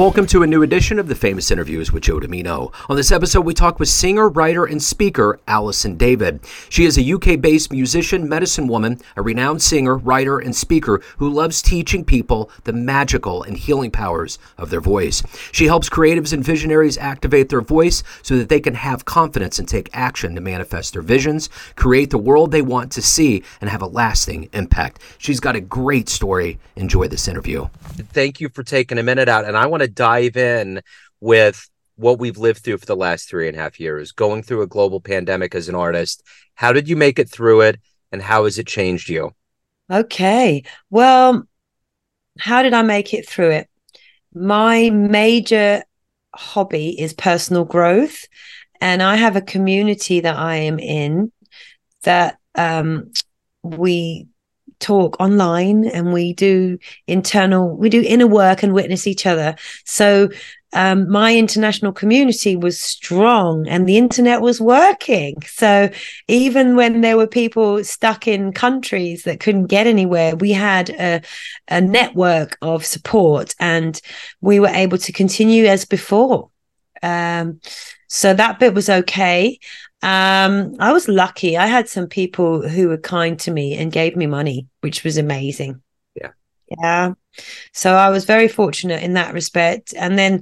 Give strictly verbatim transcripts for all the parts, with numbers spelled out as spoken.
Welcome to a new edition of the Famous Interviews with Joe Dimino. On this episode, we talk with singer, writer, and speaker Alison David. She is a U K-based musician, medicine woman, a renowned singer, writer, and speaker who loves teaching people the magical and healing powers of their voice. She helps creatives and visionaries activate their voice so that they can have confidence and take action to manifest their visions, create the world they want to see, and have a lasting impact. She's got a great story. Enjoy this interview. Thank you for taking a minute out, and I want to dive in with what we've lived through for the last three and a half years, going through a global pandemic as an artist. How did you make it through it, and how has it changed you? Okay. Well, how did I make it through it? My major hobby is personal growth, and I have a community that I am in that um, we talk online, and we do internal we do inner work and witness each other. So um my international community was strong, and the internet was working, so even when there were people stuck in countries that couldn't get anywhere, we had a, a network of support, and we were able to continue as before. Um so that bit was okay. Um, I was lucky. I had some people who were kind to me and gave me money, which was amazing. Yeah. Yeah. So I was very fortunate in that respect. And then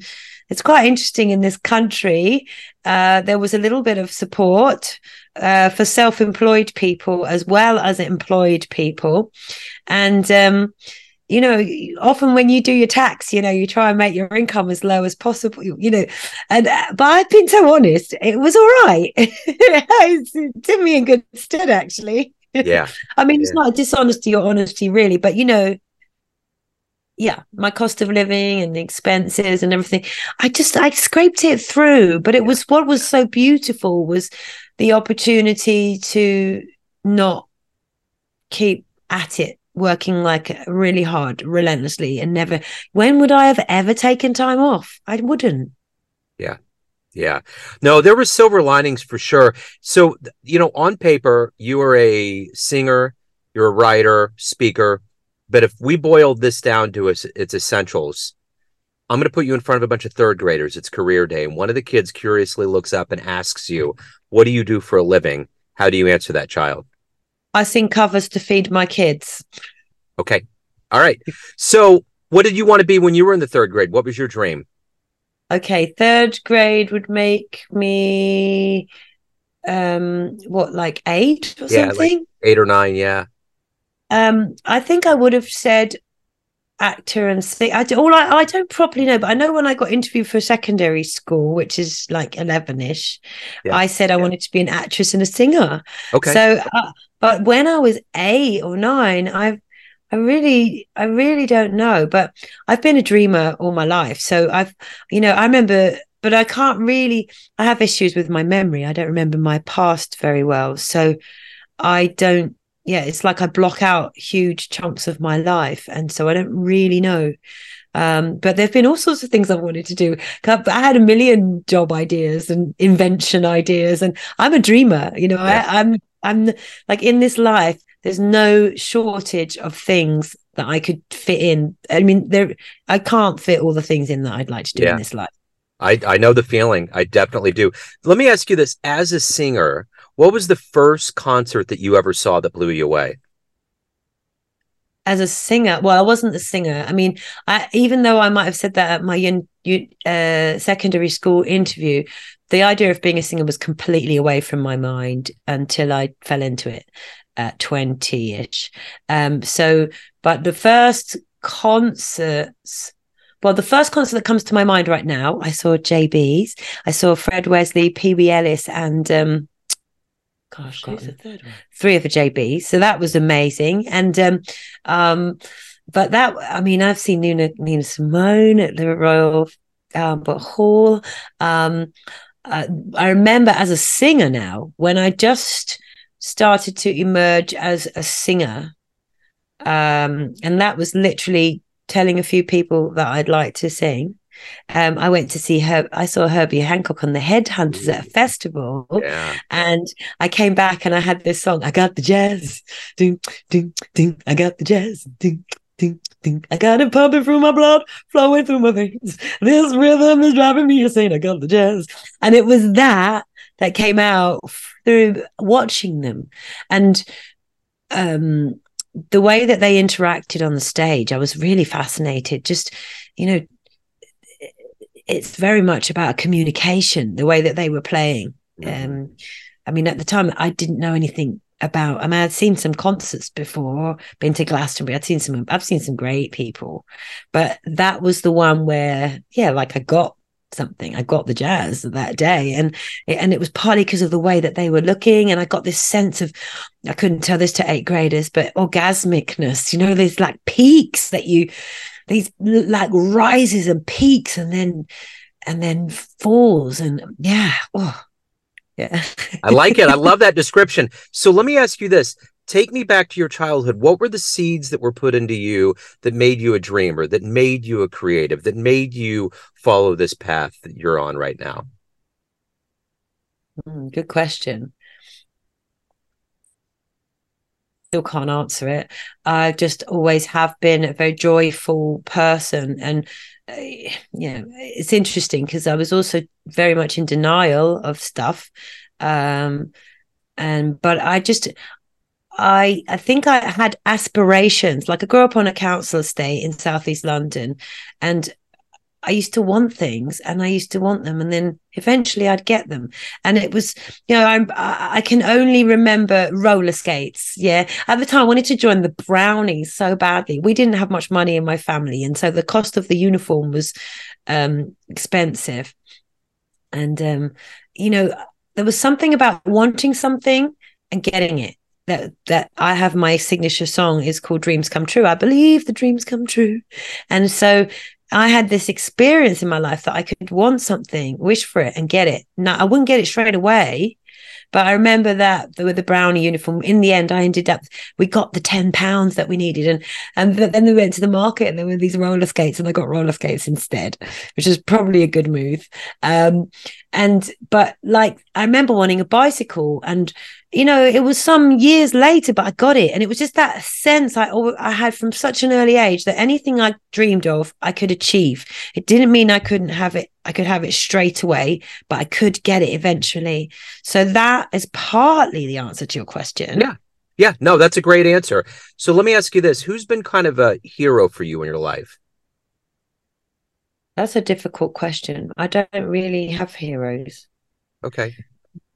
it's quite interesting in this country, uh, there was a little bit of support uh, for self-employed people as well as employed people. And, um, you know, often when you do your tax, you know, you try and make your income as low as possible, you know, and but I've been so honest, it was all right. It did me in good stead, actually. Yeah. I mean, yeah. It's not a dishonesty or honesty, really, but, you know, yeah, my cost of living and the expenses and everything, I just, I scraped it through. But it was, what was so beautiful was the opportunity to not keep at it, working like really hard, relentlessly, and never, when would I have ever taken time off? I wouldn't. Yeah. Yeah. No, there were silver linings for sure. So, you know, on paper, you are a singer, you're a writer, speaker, but if we boiled this down to its, its essentials, I'm going to put you in front of a bunch of third graders. It's career day. And one of the kids curiously looks up and asks you, what do you do for a living? How do you answer that child? I sing covers to feed my kids. Okay. All right. So what did you want to be when you were in the third grade? What was your dream? Okay. Third grade would make me, um, what, like eight or yeah, something? Like eight or nine. Yeah. Um, I think I would have said actor and sing. I, all I, I don't properly know, but I know when I got interviewed for secondary school, which is like eleven-ish, yeah. I said I yeah. wanted to be an actress and a singer. Okay. So, uh, but when I was eight or nine, I've, I really, I really don't know, but I've been a dreamer all my life. So I've, you know, I remember, but I can't really, I have issues with my memory. I don't remember my past very well. So I don't, yeah, it's like I block out huge chunks of my life. And so I don't really know. Um, but there've been all sorts of things I wanted to do. I had a million job ideas and invention ideas, and I'm a dreamer, you know, yeah. I, I'm, I'm like, in this life, there's no shortage of things that I could fit in. I mean, there, I can't fit all the things in that I'd like to do yeah. in this life. I, I know the feeling. I definitely do. Let me ask you this. As a singer, what was the first concert that you ever saw that blew you away? As a singer? Well, I wasn't a singer. I mean, I, even though I might have said that at my uh, secondary school interview, the idea of being a singer was completely away from my mind until I fell into it at twenty-ish. Um, so, but the first concerts, well, the first concert that comes to my mind right now, I saw J B's, I saw Fred Wesley, Pee Wee Ellis, and um, gosh, God, the third one. Three of the J B's. So that was amazing. And um, um, but that, I mean, I've seen Nina, Nina Simone at the Royal Albert Hall. Um, Uh, I remember as a singer now, when I just started to emerge as a singer, um, and that was literally telling a few people that I'd like to sing. Um, I went to see her. I saw Herbie Hancock on the Headhunters at a festival, yeah. and I came back and I had this song. I got the jazz, ding, ding, ding. I got the jazz, ding, Think, think. I got it pumping through my blood, flowing through my veins. This rhythm is driving me insane. I got the jazz. And it was that that came out through watching them. And um, the way that they interacted on the stage, I was really fascinated. Just, you know, it's very much about communication, the way that they were playing. Um, I mean, at the time, I didn't know anything about, I mean, I'd seen some concerts before, been to Glastonbury, I'd seen some, I've seen some great people, but that was the one where, yeah, like I got something, I got the jazz that day. And, and it was partly because of the way that they were looking. And I got this sense of, I couldn't tell this to eighth graders, but orgasmicness, you know, there's like peaks that you, these like rises and peaks and then, and then falls and yeah. Oh, yeah. I like it. I love that description. So let me ask you this. Take me back to your childhood. What were the seeds that were put into you that made you a dreamer, that made you a creative, that made you follow this path that you're on right now? Mm, good question. Still can't answer it. I just always have been a very joyful person. And, uh, you know, it's interesting because I was also very much in denial of stuff. Um, and but I just, I I think I had aspirations. Like I grew up on a council estate in Southeast London and I used to want things and I used to want them. And then eventually I'd get them. And it was, you know, I'm, I can only remember roller skates. Yeah. At the time I wanted to join the Brownies so badly. We didn't have much money in my family. And so the cost of the uniform was um, expensive. And, um, you know, there was something about wanting something and getting it. That that I have, my signature song is called Dreams Come True. I believe the dreams come true. And so I had this experience in my life that I could want something, wish for it and get it. Now, I wouldn't get it straight away, but I remember that with the Brownie uniform, in the end, I ended up, we got the ten pounds that we needed. And and then we went to the market and there were these roller skates and I got roller skates instead, which is probably a good move. Um, and but like, I remember wanting a bicycle and, you know, it was some years later, but I got it. And it was just that sense I I had from such an early age that anything I dreamed of, I could achieve. It didn't mean I couldn't have it. I could have it straight away, but I could get it eventually. So that is partly the answer to your question. Yeah. Yeah. No, that's a great answer. So let me ask you this. Who's been kind of a hero for you in your life? That's a difficult question. I don't really have heroes. Okay.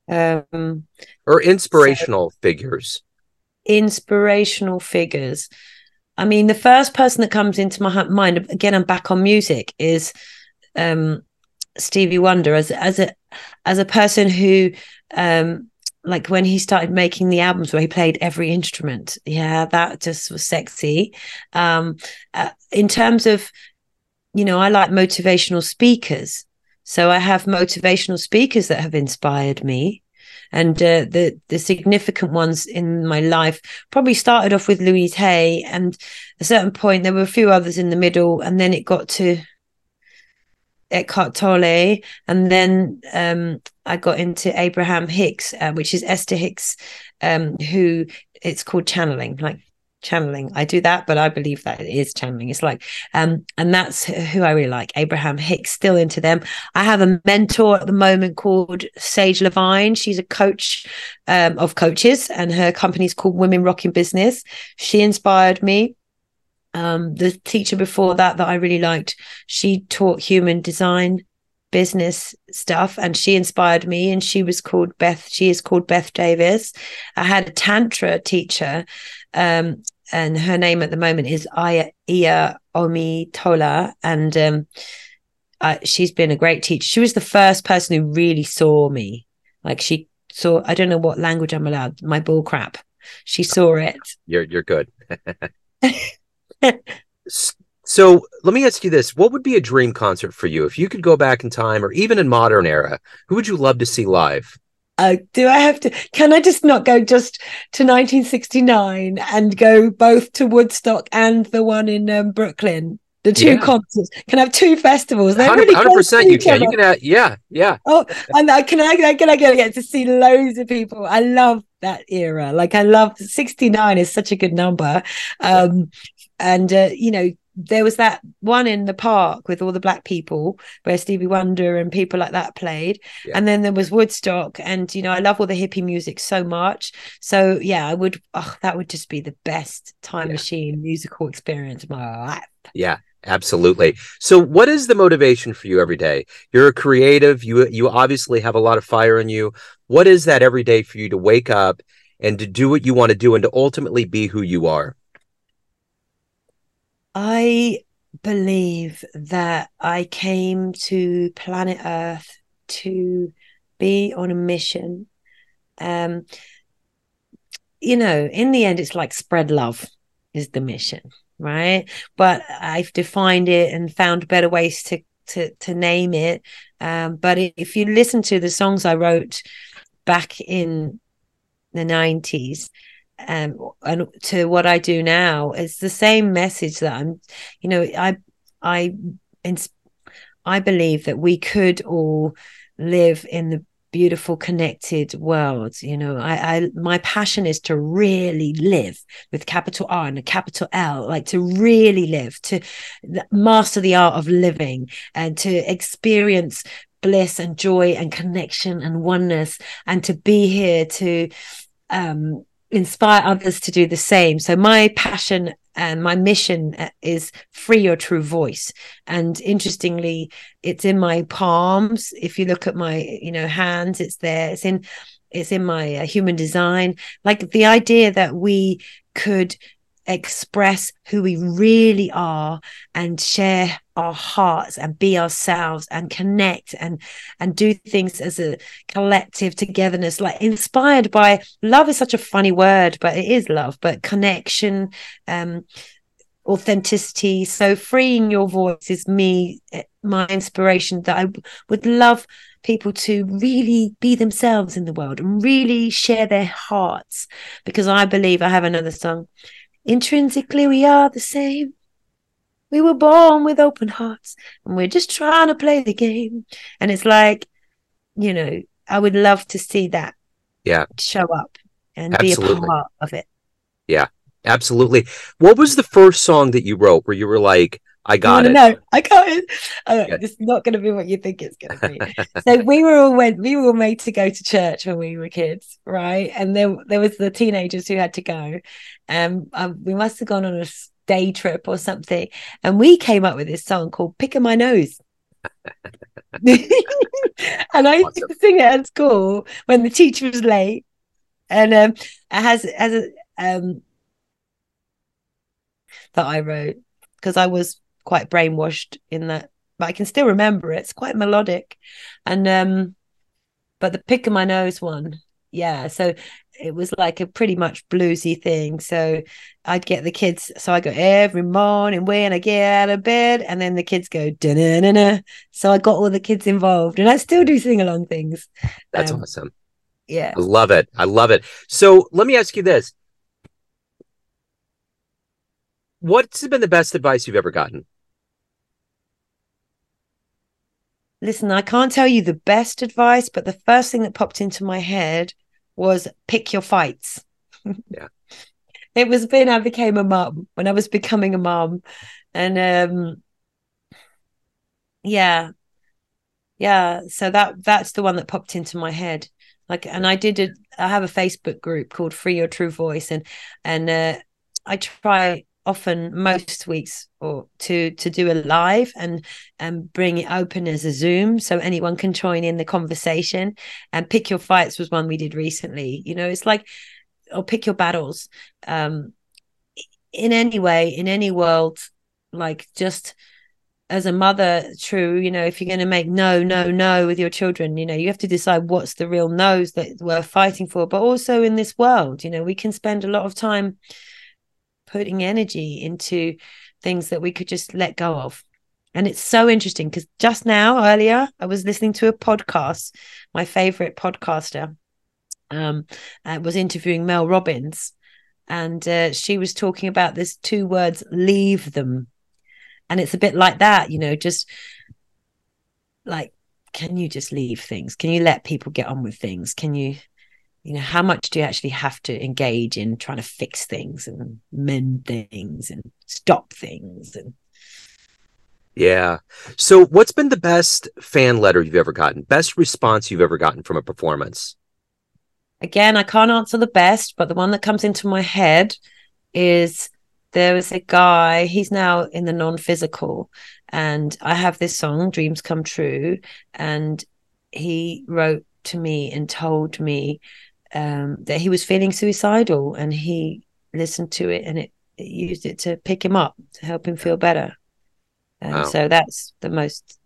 Um, or inspirational so, figures. Inspirational figures. I mean, the first person that comes into my mind, again, I'm back on music, is um, Stevie Wonder as as a as a person who, um, like when he started making the albums where he played every instrument, yeah, that just was sexy. Um, uh, in terms of, you know, I like motivational speakers. So I have motivational speakers that have inspired me, and uh, the the significant ones in my life probably started off with Louise Hay, and at a certain point there were a few others in the middle, and then it got to Eckhart Tolle, and then um, I got into Abraham Hicks, uh, which is Esther Hicks, um, who it's called channeling, like channeling. I do that, but I believe that it is channeling. It's like, um, and that's who I really like, Abraham Hicks, still into them. I have a mentor at the moment called Sage Levine. She's a coach um, of coaches, and her company is called Women Rocking Business. She inspired me. Um, the teacher before that that I really liked, she taught human design business stuff and she inspired me, and she was called Beth. She is called Beth Davis. I had a Tantra teacher, um, and her name at the moment is Aya, Aya Omi Tola, and um, I, she's been a great teacher. She was the first person who really saw me. Like she saw, I don't know what language I'm allowed, my bull crap. She saw it. You're you're good. So let me ask you this. What would be a dream concert for you? If you could go back in time or even in modern era, who would you love to see live? Uh, do I have to, can I just not go just to nineteen sixty-nine and go both to Woodstock and the one in um, Brooklyn? The two yeah. concerts. Can I have two festivals? They're really close to each other. You can have, yeah, yeah. Oh, and I can I can I get to see loads of people. I love that era. Like I love sixty-nine is such a good number. Um And, uh, you know, there was that one in the park with all the black people where Stevie Wonder and people like that played. Yeah. And then there was Woodstock. And, you know, I love all the hippie music so much. So, yeah, I would. Oh, that would just be the best time yeah. machine musical experience of my life. Yeah, absolutely. So what is the motivation for you every day? You're a creative. You, you obviously have a lot of fire in you. What is that every day for you to wake up and to do what you want to do and to ultimately be who you are? I believe that I came to planet Earth to be on a mission. Um, you know, in the end, it's like spread love is the mission, right? But I've defined it and found better ways to to, to name it. Um, but if you listen to the songs I wrote back in the nineties, Um, and to what I do now, it's the same message that I'm, you know, I, I, I believe that we could all live in the beautiful connected world. You know, I, I, my passion is to really live with capital R and a capital L, like to really live, to master the art of living and to experience bliss and joy and connection and oneness, and to be here to, um, inspire others to do the same. So my passion and my mission is free your true voice. And interestingly, it's in my palms. If you look at my, you know, hands, it's there. It's in, it's in my uh, human design. Like the idea that we could express who we really are and share our hearts and be ourselves and connect and and do things as a collective togetherness, like inspired by love is such a funny word, but it is love, but connection, um authenticity. So freeing your voice is me, my inspiration, that I would love people to really be themselves in the world and really share their hearts, because I believe, I have another song, intrinsically we are the same. We were born with open hearts and we're just trying to play the game. And it's like, you know, I would love to see that yeah. show up and absolutely. Be a part of it. Yeah, absolutely. What was the first song that you wrote where you were like, I got no, it. No, I got it. Oh, yeah. It's not going to be what you think it's going to be. So we were all went, we were all made to go to church when we were kids, right? And then there, there was the teenagers who had to go. Um, um, we must have gone on a day trip or something, and we came up with this song called "Picking My Nose." And I used awesome. to sing it at school when the teacher was late, and um, it has as a um that I wrote because I was quite brainwashed in that, but I can still remember it. It's quite melodic. And um but the pick of my nose one, yeah, so it was like a pretty much bluesy thing. So I'd get the kids, so I go every morning when I get out of bed, and then the kids go da-na-na-na. So I got all the kids involved, and I still do sing along things. That's um, awesome. Yeah, I love it. I love it. So let me ask you this. What's been the best advice you've ever gotten? Listen, I can't tell you the best advice, but the first thing that popped into my head was pick your fights. Yeah. It was when I became a mum, when I was becoming a mum. And um, yeah. Yeah. So that that's the one that popped into my head. Like, and I did, a, I have a Facebook group called Free Your True Voice. And, and uh, I try... often most weeks or to to do a live and and bring it open as a Zoom so anyone can join in the conversation. And pick your fights was one we did recently, you know, it's like, or pick your battles, um in any way, in any world, like just as a mother, true, you know, if you're going to make no no no with your children, you know, you have to decide what's the real no's that we're fighting for. But also in this world, you know, we can spend a lot of time putting energy into things that we could just let go of. And it's so interesting because just now, earlier, I was listening to a podcast. My favorite podcaster um, uh, was interviewing Mel Robbins, and uh, she was talking about this two words, leave them. And it's a bit like that, you know, just like, can you just leave things? Can you let people get on with things? Can you, you know, how much do you actually have to engage in trying to fix things and mend things and stop things? And yeah. So what's been the best fan letter you've ever gotten? Best response you've ever gotten from a performance? Again, I can't answer the best, but the one that comes into my head is there was a guy, he's now in the non-physical, and I have this song, Dreams Come True, and he wrote to me and told me um, that he was feeling suicidal, and he listened to it and it, it used it to pick him up, to help him feel better. And wow. So that's the most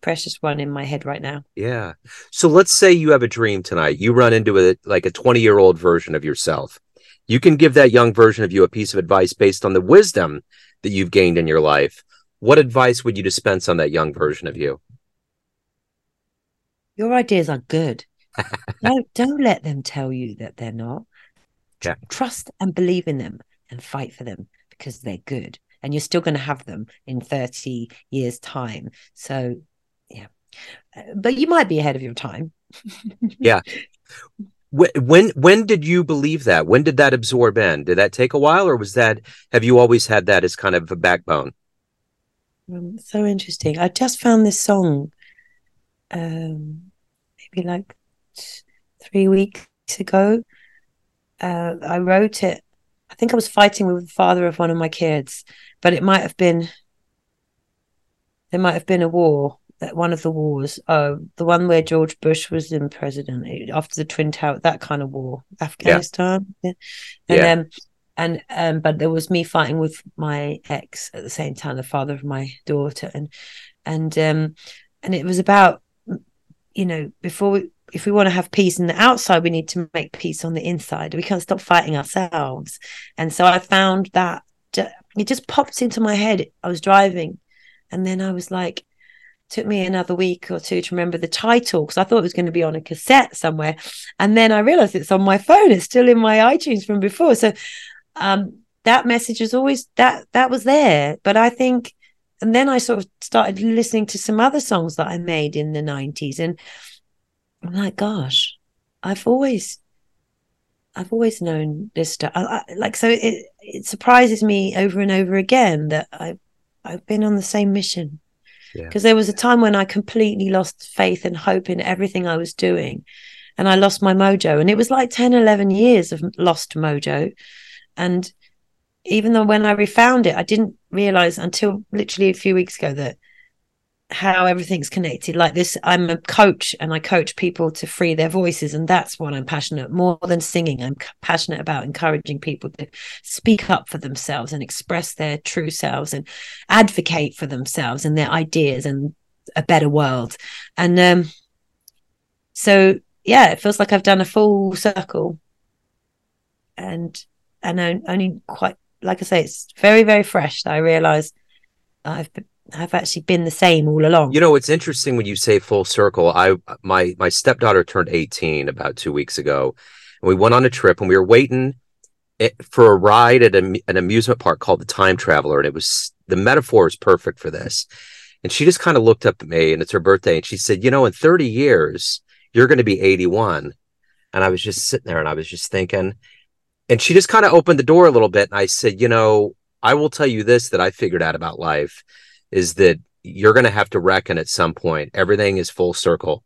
precious one in my head right now. Yeah. So let's say you have a dream tonight. You run into a like a twenty-year-old version of yourself. You can give that young version of you a piece of advice based on the wisdom that you've gained in your life. What advice would you dispense on that young version of you? Your ideas are good. don't, don't let them tell you that they're not. Yeah. Trust and believe in them and fight for them because they're good. And you're still going to have them in thirty years' time. So, yeah. But you might be ahead of your time. Yeah. When when did you believe that? When did that absorb in? Did that take a while, or was that, have you always had that as kind of a backbone? Um, so interesting. I just found this song um, maybe like three weeks ago. Uh, I wrote it. I think I was fighting with the father of one of my kids, but it might have been, there might have been a war, that one of the wars, uh, the one where George Bush was in president after the Twin Towers, that kind of war, Afghanistan. Yeah. And then, yeah. um, and, um, but there was me fighting with my ex at the same time, the father of my daughter. And, and, um, and it was about, you know, before we, if we want to have peace on the outside, we need to make peace on the inside. We can't stop fighting ourselves. And so I found that it just popped into my head. I was driving, and then I was like, took me another week or two to remember the title, because I thought it was going to be on a cassette somewhere. And then I realized it's on my phone. It's still in my iTunes from before. So um, that message is always that that was there. But I think, and then I sort of started listening to some other songs that I made in the nineties, and I'm like, gosh, I've always, I've always known this stuff. I, I, like, so it, it surprises me over and over again that I, I've been on the same mission. Because yeah. There was a time when I completely lost faith and hope in everything I was doing, and I lost my mojo. And it was like ten, eleven years of lost mojo. And even though when I refound it, I didn't realize until literally a few weeks ago that how everything's connected. Like this, I'm a coach, and I coach people to free their voices, and that's what I'm passionate, more than singing. I'm passionate about encouraging people to speak up for themselves and express their true selves and advocate for themselves and their ideas and a better world. And um so yeah, it feels like I've done a full circle, and and I only quite, like I say, it's very, very fresh that I realize I've been I've actually been the same all along. You know, it's interesting when you say full circle. I my my stepdaughter turned eighteen about two weeks ago, and we went on a trip, and we were waiting for a ride at a, an amusement park called the Time Traveler, and it was, the metaphor is perfect for this. And she just kind of looked up at me, and it's her birthday, and she said, "You know, in thirty years, you're going to be eighty-one." And I was just sitting there, and I was just thinking, and she just kind of opened the door a little bit, and I said, "You know, I will tell you this that I figured out about life." Is that you're going to have to reckon at some point. Everything is full circle.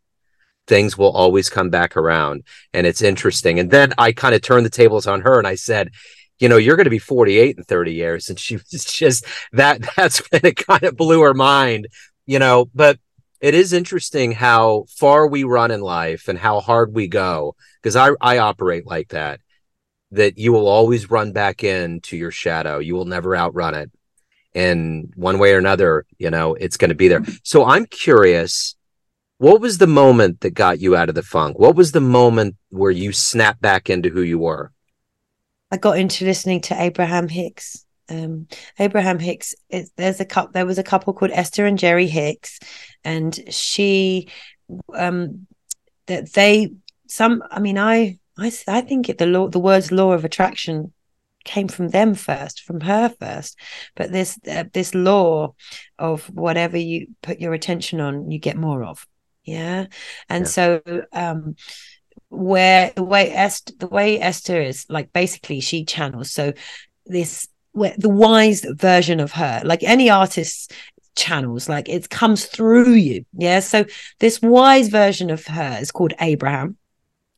Things will always come back around. And it's interesting. And then I kind of turned the tables on her, and I said, you know, you're going to be forty-eight in thirty years. And she was just, that, that's when it kind of blew her mind, you know, but it is interesting how far we run in life and how hard we go. Cause I, I operate like that, that you will always run back into your shadow. You will never outrun it. In one way or another, you know, it's going to be there. So I'm curious, what was the moment that got you out of the funk? What was the moment where you snapped back into who you were? I got into listening to Abraham Hicks. Um, Abraham Hicks, it, there's a couple, there was a couple called Esther and Jerry Hicks, and she, um, that they, some, I mean, I, I, I think it, the law, the words law of attraction came from them first, from her first. But this uh, this law of whatever you put your attention on, you get more of. Yeah. And yeah. so um where the way Esther, the way Esther is, like, basically she channels. So this, where the wise version of her, like any artist's channels, like it comes through you. Yeah. So this wise version of her is called Abraham.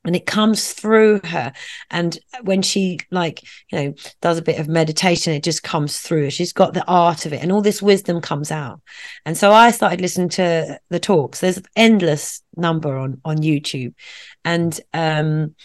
And it comes through her. And when she, like, you know, does a bit of meditation, it just comes through. She's got the art of it and all this wisdom comes out. And so I started listening to the talks. There's an endless number on, on YouTube. And, um,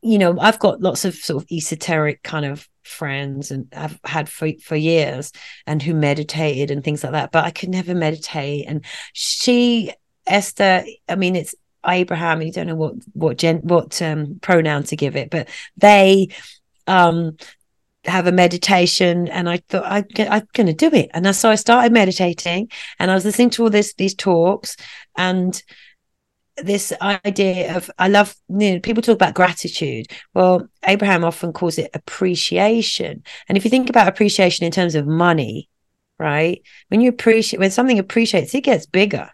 you know, I've got lots of sort of esoteric kind of friends, and I've had for, for years, and who meditated and things like that. But I could never meditate. And she, Esther, I mean, it's, Abraham, you don't know what what gen, what um, pronoun to give it, but they um, have a meditation, and I thought I, I'm going to do it, and I, so I started meditating, and I was listening to all this these talks, and this idea of I love you know, people talk about gratitude. Well, Abraham often calls it appreciation, and if you think about appreciation in terms of money, right? When you appreciate when something appreciates, it gets bigger.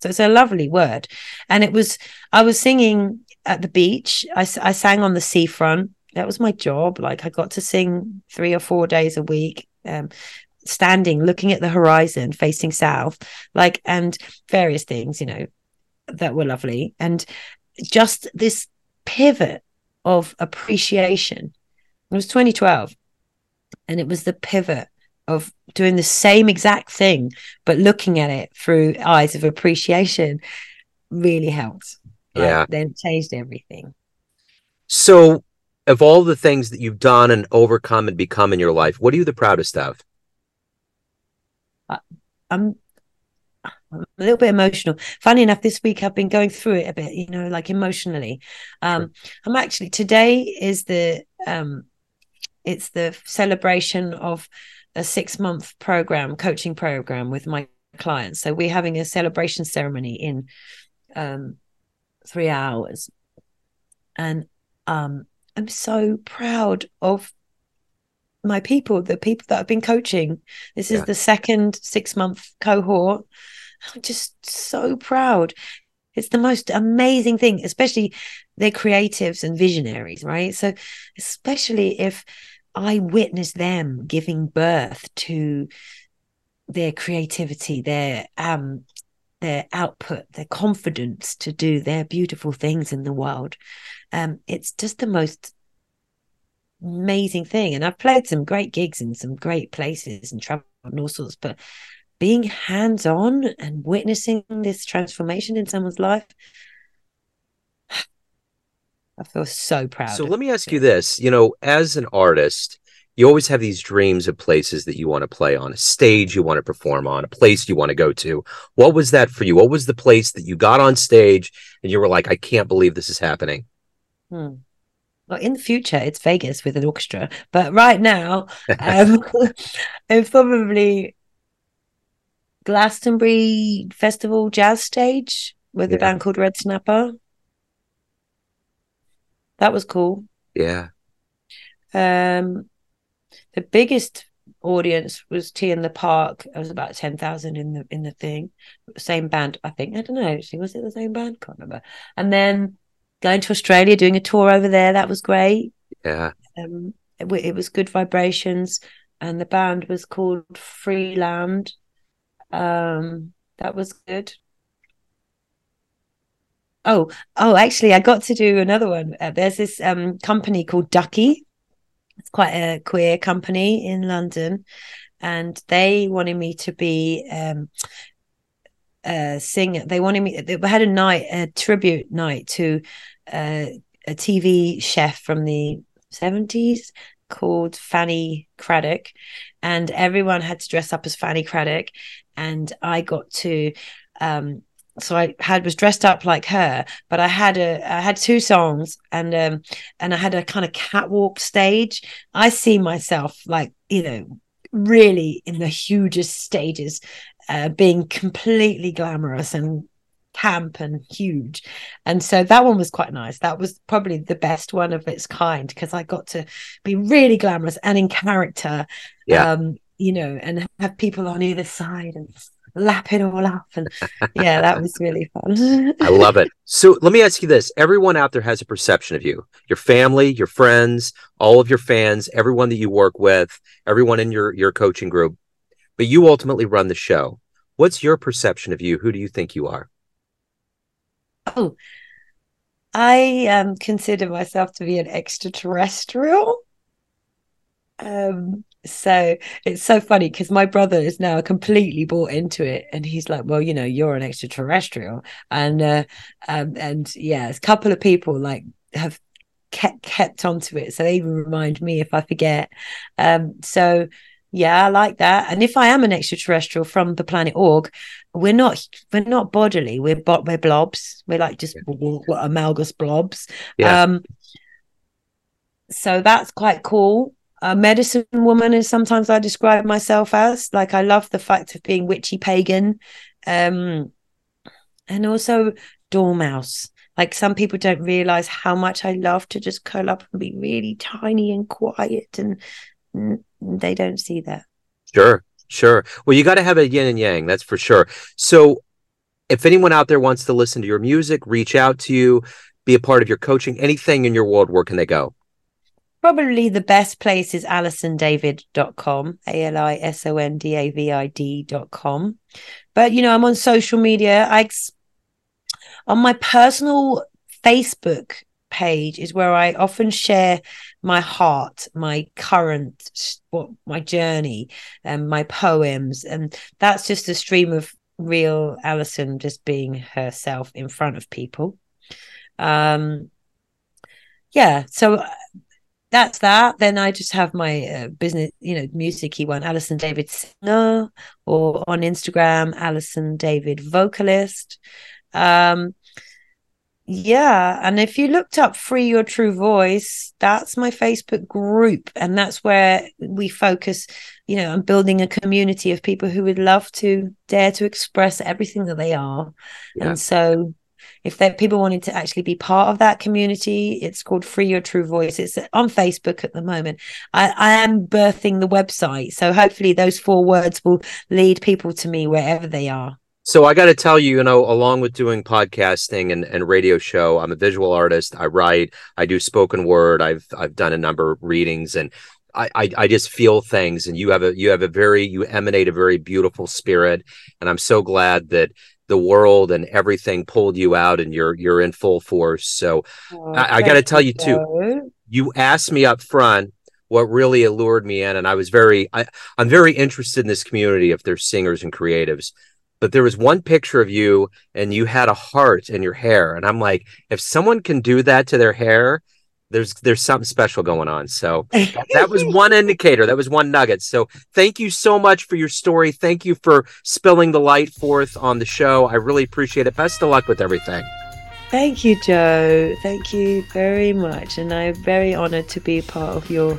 So it's a lovely word. And it was, I was singing at the beach. I, I sang on the seafront. That was my job. Like, I got to sing three or four days a week, um, standing, looking at the horizon, facing south, like, and various things, you know, that were lovely. And just this pivot of appreciation. It was twenty twelve. And it was the pivot of doing the same exact thing, but looking at it through eyes of appreciation really helped. Yeah. Like, then changed everything. So of all the things that you've done and overcome and become in your life, what are you the proudest of? I, I'm, I'm a little bit emotional. Funny enough, this week I've been going through it a bit, you know, like emotionally. Um, I'm actually, today is the, um, it's the celebration of a six-month program, coaching program with my clients. So we're having a celebration ceremony in um, three hours. And um, I'm so proud of my people, the people that I've been coaching. This yeah. is the second six-month cohort. I'm just so proud. It's the most amazing thing, especially they're creatives and visionaries, right? So especially if I witnessed them giving birth to their creativity, their um, their output, their confidence to do their beautiful things in the world. Um, it's just the most amazing thing. And I've played some great gigs in some great places and traveled and all sorts, but being hands-on and witnessing this transformation in someone's life, I feel so proud. So let me ask you this, you know, as an artist, you always have these dreams of places that you want to play on, a stage you want to perform on, a place you want to go to. What was that for you? What was the place that you got on stage and you were like, I can't believe this is happening? Hmm. Well, in the future, it's Vegas with an orchestra. But right now, um, it's probably Glastonbury Festival Jazz Stage with yeah. a band called Red Snapper. That was cool. Yeah. Um, the biggest audience was Tea in the Park. It was about ten thousand in the in the thing. Same band, I think. I don't know. Actually, was it the same band? Can't remember. And then going to Australia, doing a tour over there. That was great. Yeah. Um, it, it was Good Vibrations, and the band was called Freeland. Um, that was good. Oh, oh! Actually, I got to do another one. Uh, there's this um, company called Ducky. It's quite a queer company in London, and they wanted me to be um, a singer. They wanted me. They had a night, a tribute night to uh, a T V chef from the seventies called Fanny Craddock, and everyone had to dress up as Fanny Craddock, and I got to. Um, So I had was dressed up like her, but I had a I had two songs and um and I had a kind of catwalk stage. I see myself, like, you know, really in the hugest stages, uh, being completely glamorous and camp and huge. And so that one was quite nice. That was probably the best one of its kind because I got to be really glamorous and in character, yeah. um, you know, and have people on either side and. lap it all up. And yeah, that was really fun. I love it. So let me ask you this. Everyone out there has a perception of you, your family, your friends, all of your fans, everyone that you work with, everyone in your, your coaching group, but you ultimately run the show. What's your perception of you? Who do you think you are? Oh, I um, consider myself to be an extraterrestrial. Um, so it's so funny because my brother is now completely bought into it, and he's like, well, you know, you're an extraterrestrial. And uh, um, and yeah, a couple of people like have kept kept onto it, so they even remind me if I forget. Um, so yeah, I like that. And if I am an extraterrestrial from the planet Org, we're not we're not bodily, we're bo- we're blobs, we're like just amalgamous blobs. Yeah. Um, so that's quite cool. A medicine woman is sometimes I describe myself as, like, I love the fact of being witchy pagan, um, and also dormouse. Like, some people don't realize how much I love to just curl up and be really tiny and quiet, and they don't see that. Sure, sure. Well, you got to have a yin and yang, that's for sure. So if anyone out there wants to listen to your music, reach out to you, be a part of your coaching, anything in your world, where can they go? Probably the best place is alison david dot com, A L I S O N D A V I D dot com. But, you know, I'm on social media. I ex- on my personal Facebook page is where I often share my heart, my current, what my journey, and my poems. And that's just a stream of real Alison just being herself in front of people. Um, yeah, so... that's that. Then I just have my uh, business, you know, music-y one, Alison David Singer, or on Instagram, Alison David Vocalist. Um, yeah. And if you looked up Free Your True Voice, that's my Facebook group. And that's where we focus, you know, on building a community of people who would love to dare to express everything that they are. Yeah. And so... if that people wanted to actually be part of that community, it's called Free Your True Voice. It's on Facebook at the moment. I, I am birthing the website, so hopefully those four words will lead people to me wherever they are. So I got to tell you, you know, along with doing podcasting and, and radio show, I'm a visual artist. I write, I do spoken word. I've I've done a number of readings, and I, I, I just feel things. And you have a you have a very you emanate a very beautiful spirit, and I'm so glad that the world and everything pulled you out, and you're you're in full force. So oh, I, I got to tell you too, you asked me up front what really allured me in, and I was very, I, I'm very interested in this community if there's singers and creatives, but there was one picture of you and you had a heart in your hair. And I'm like, if someone can do that to their hair, there's there's something special going on. So that, that was one indicator. That was one nugget. So thank you so much for your story. Thank you for spilling the light forth on the show. I really appreciate it. Best of luck with everything. Thank you, Joe. Thank you very much. And I'm very honored to be a part of your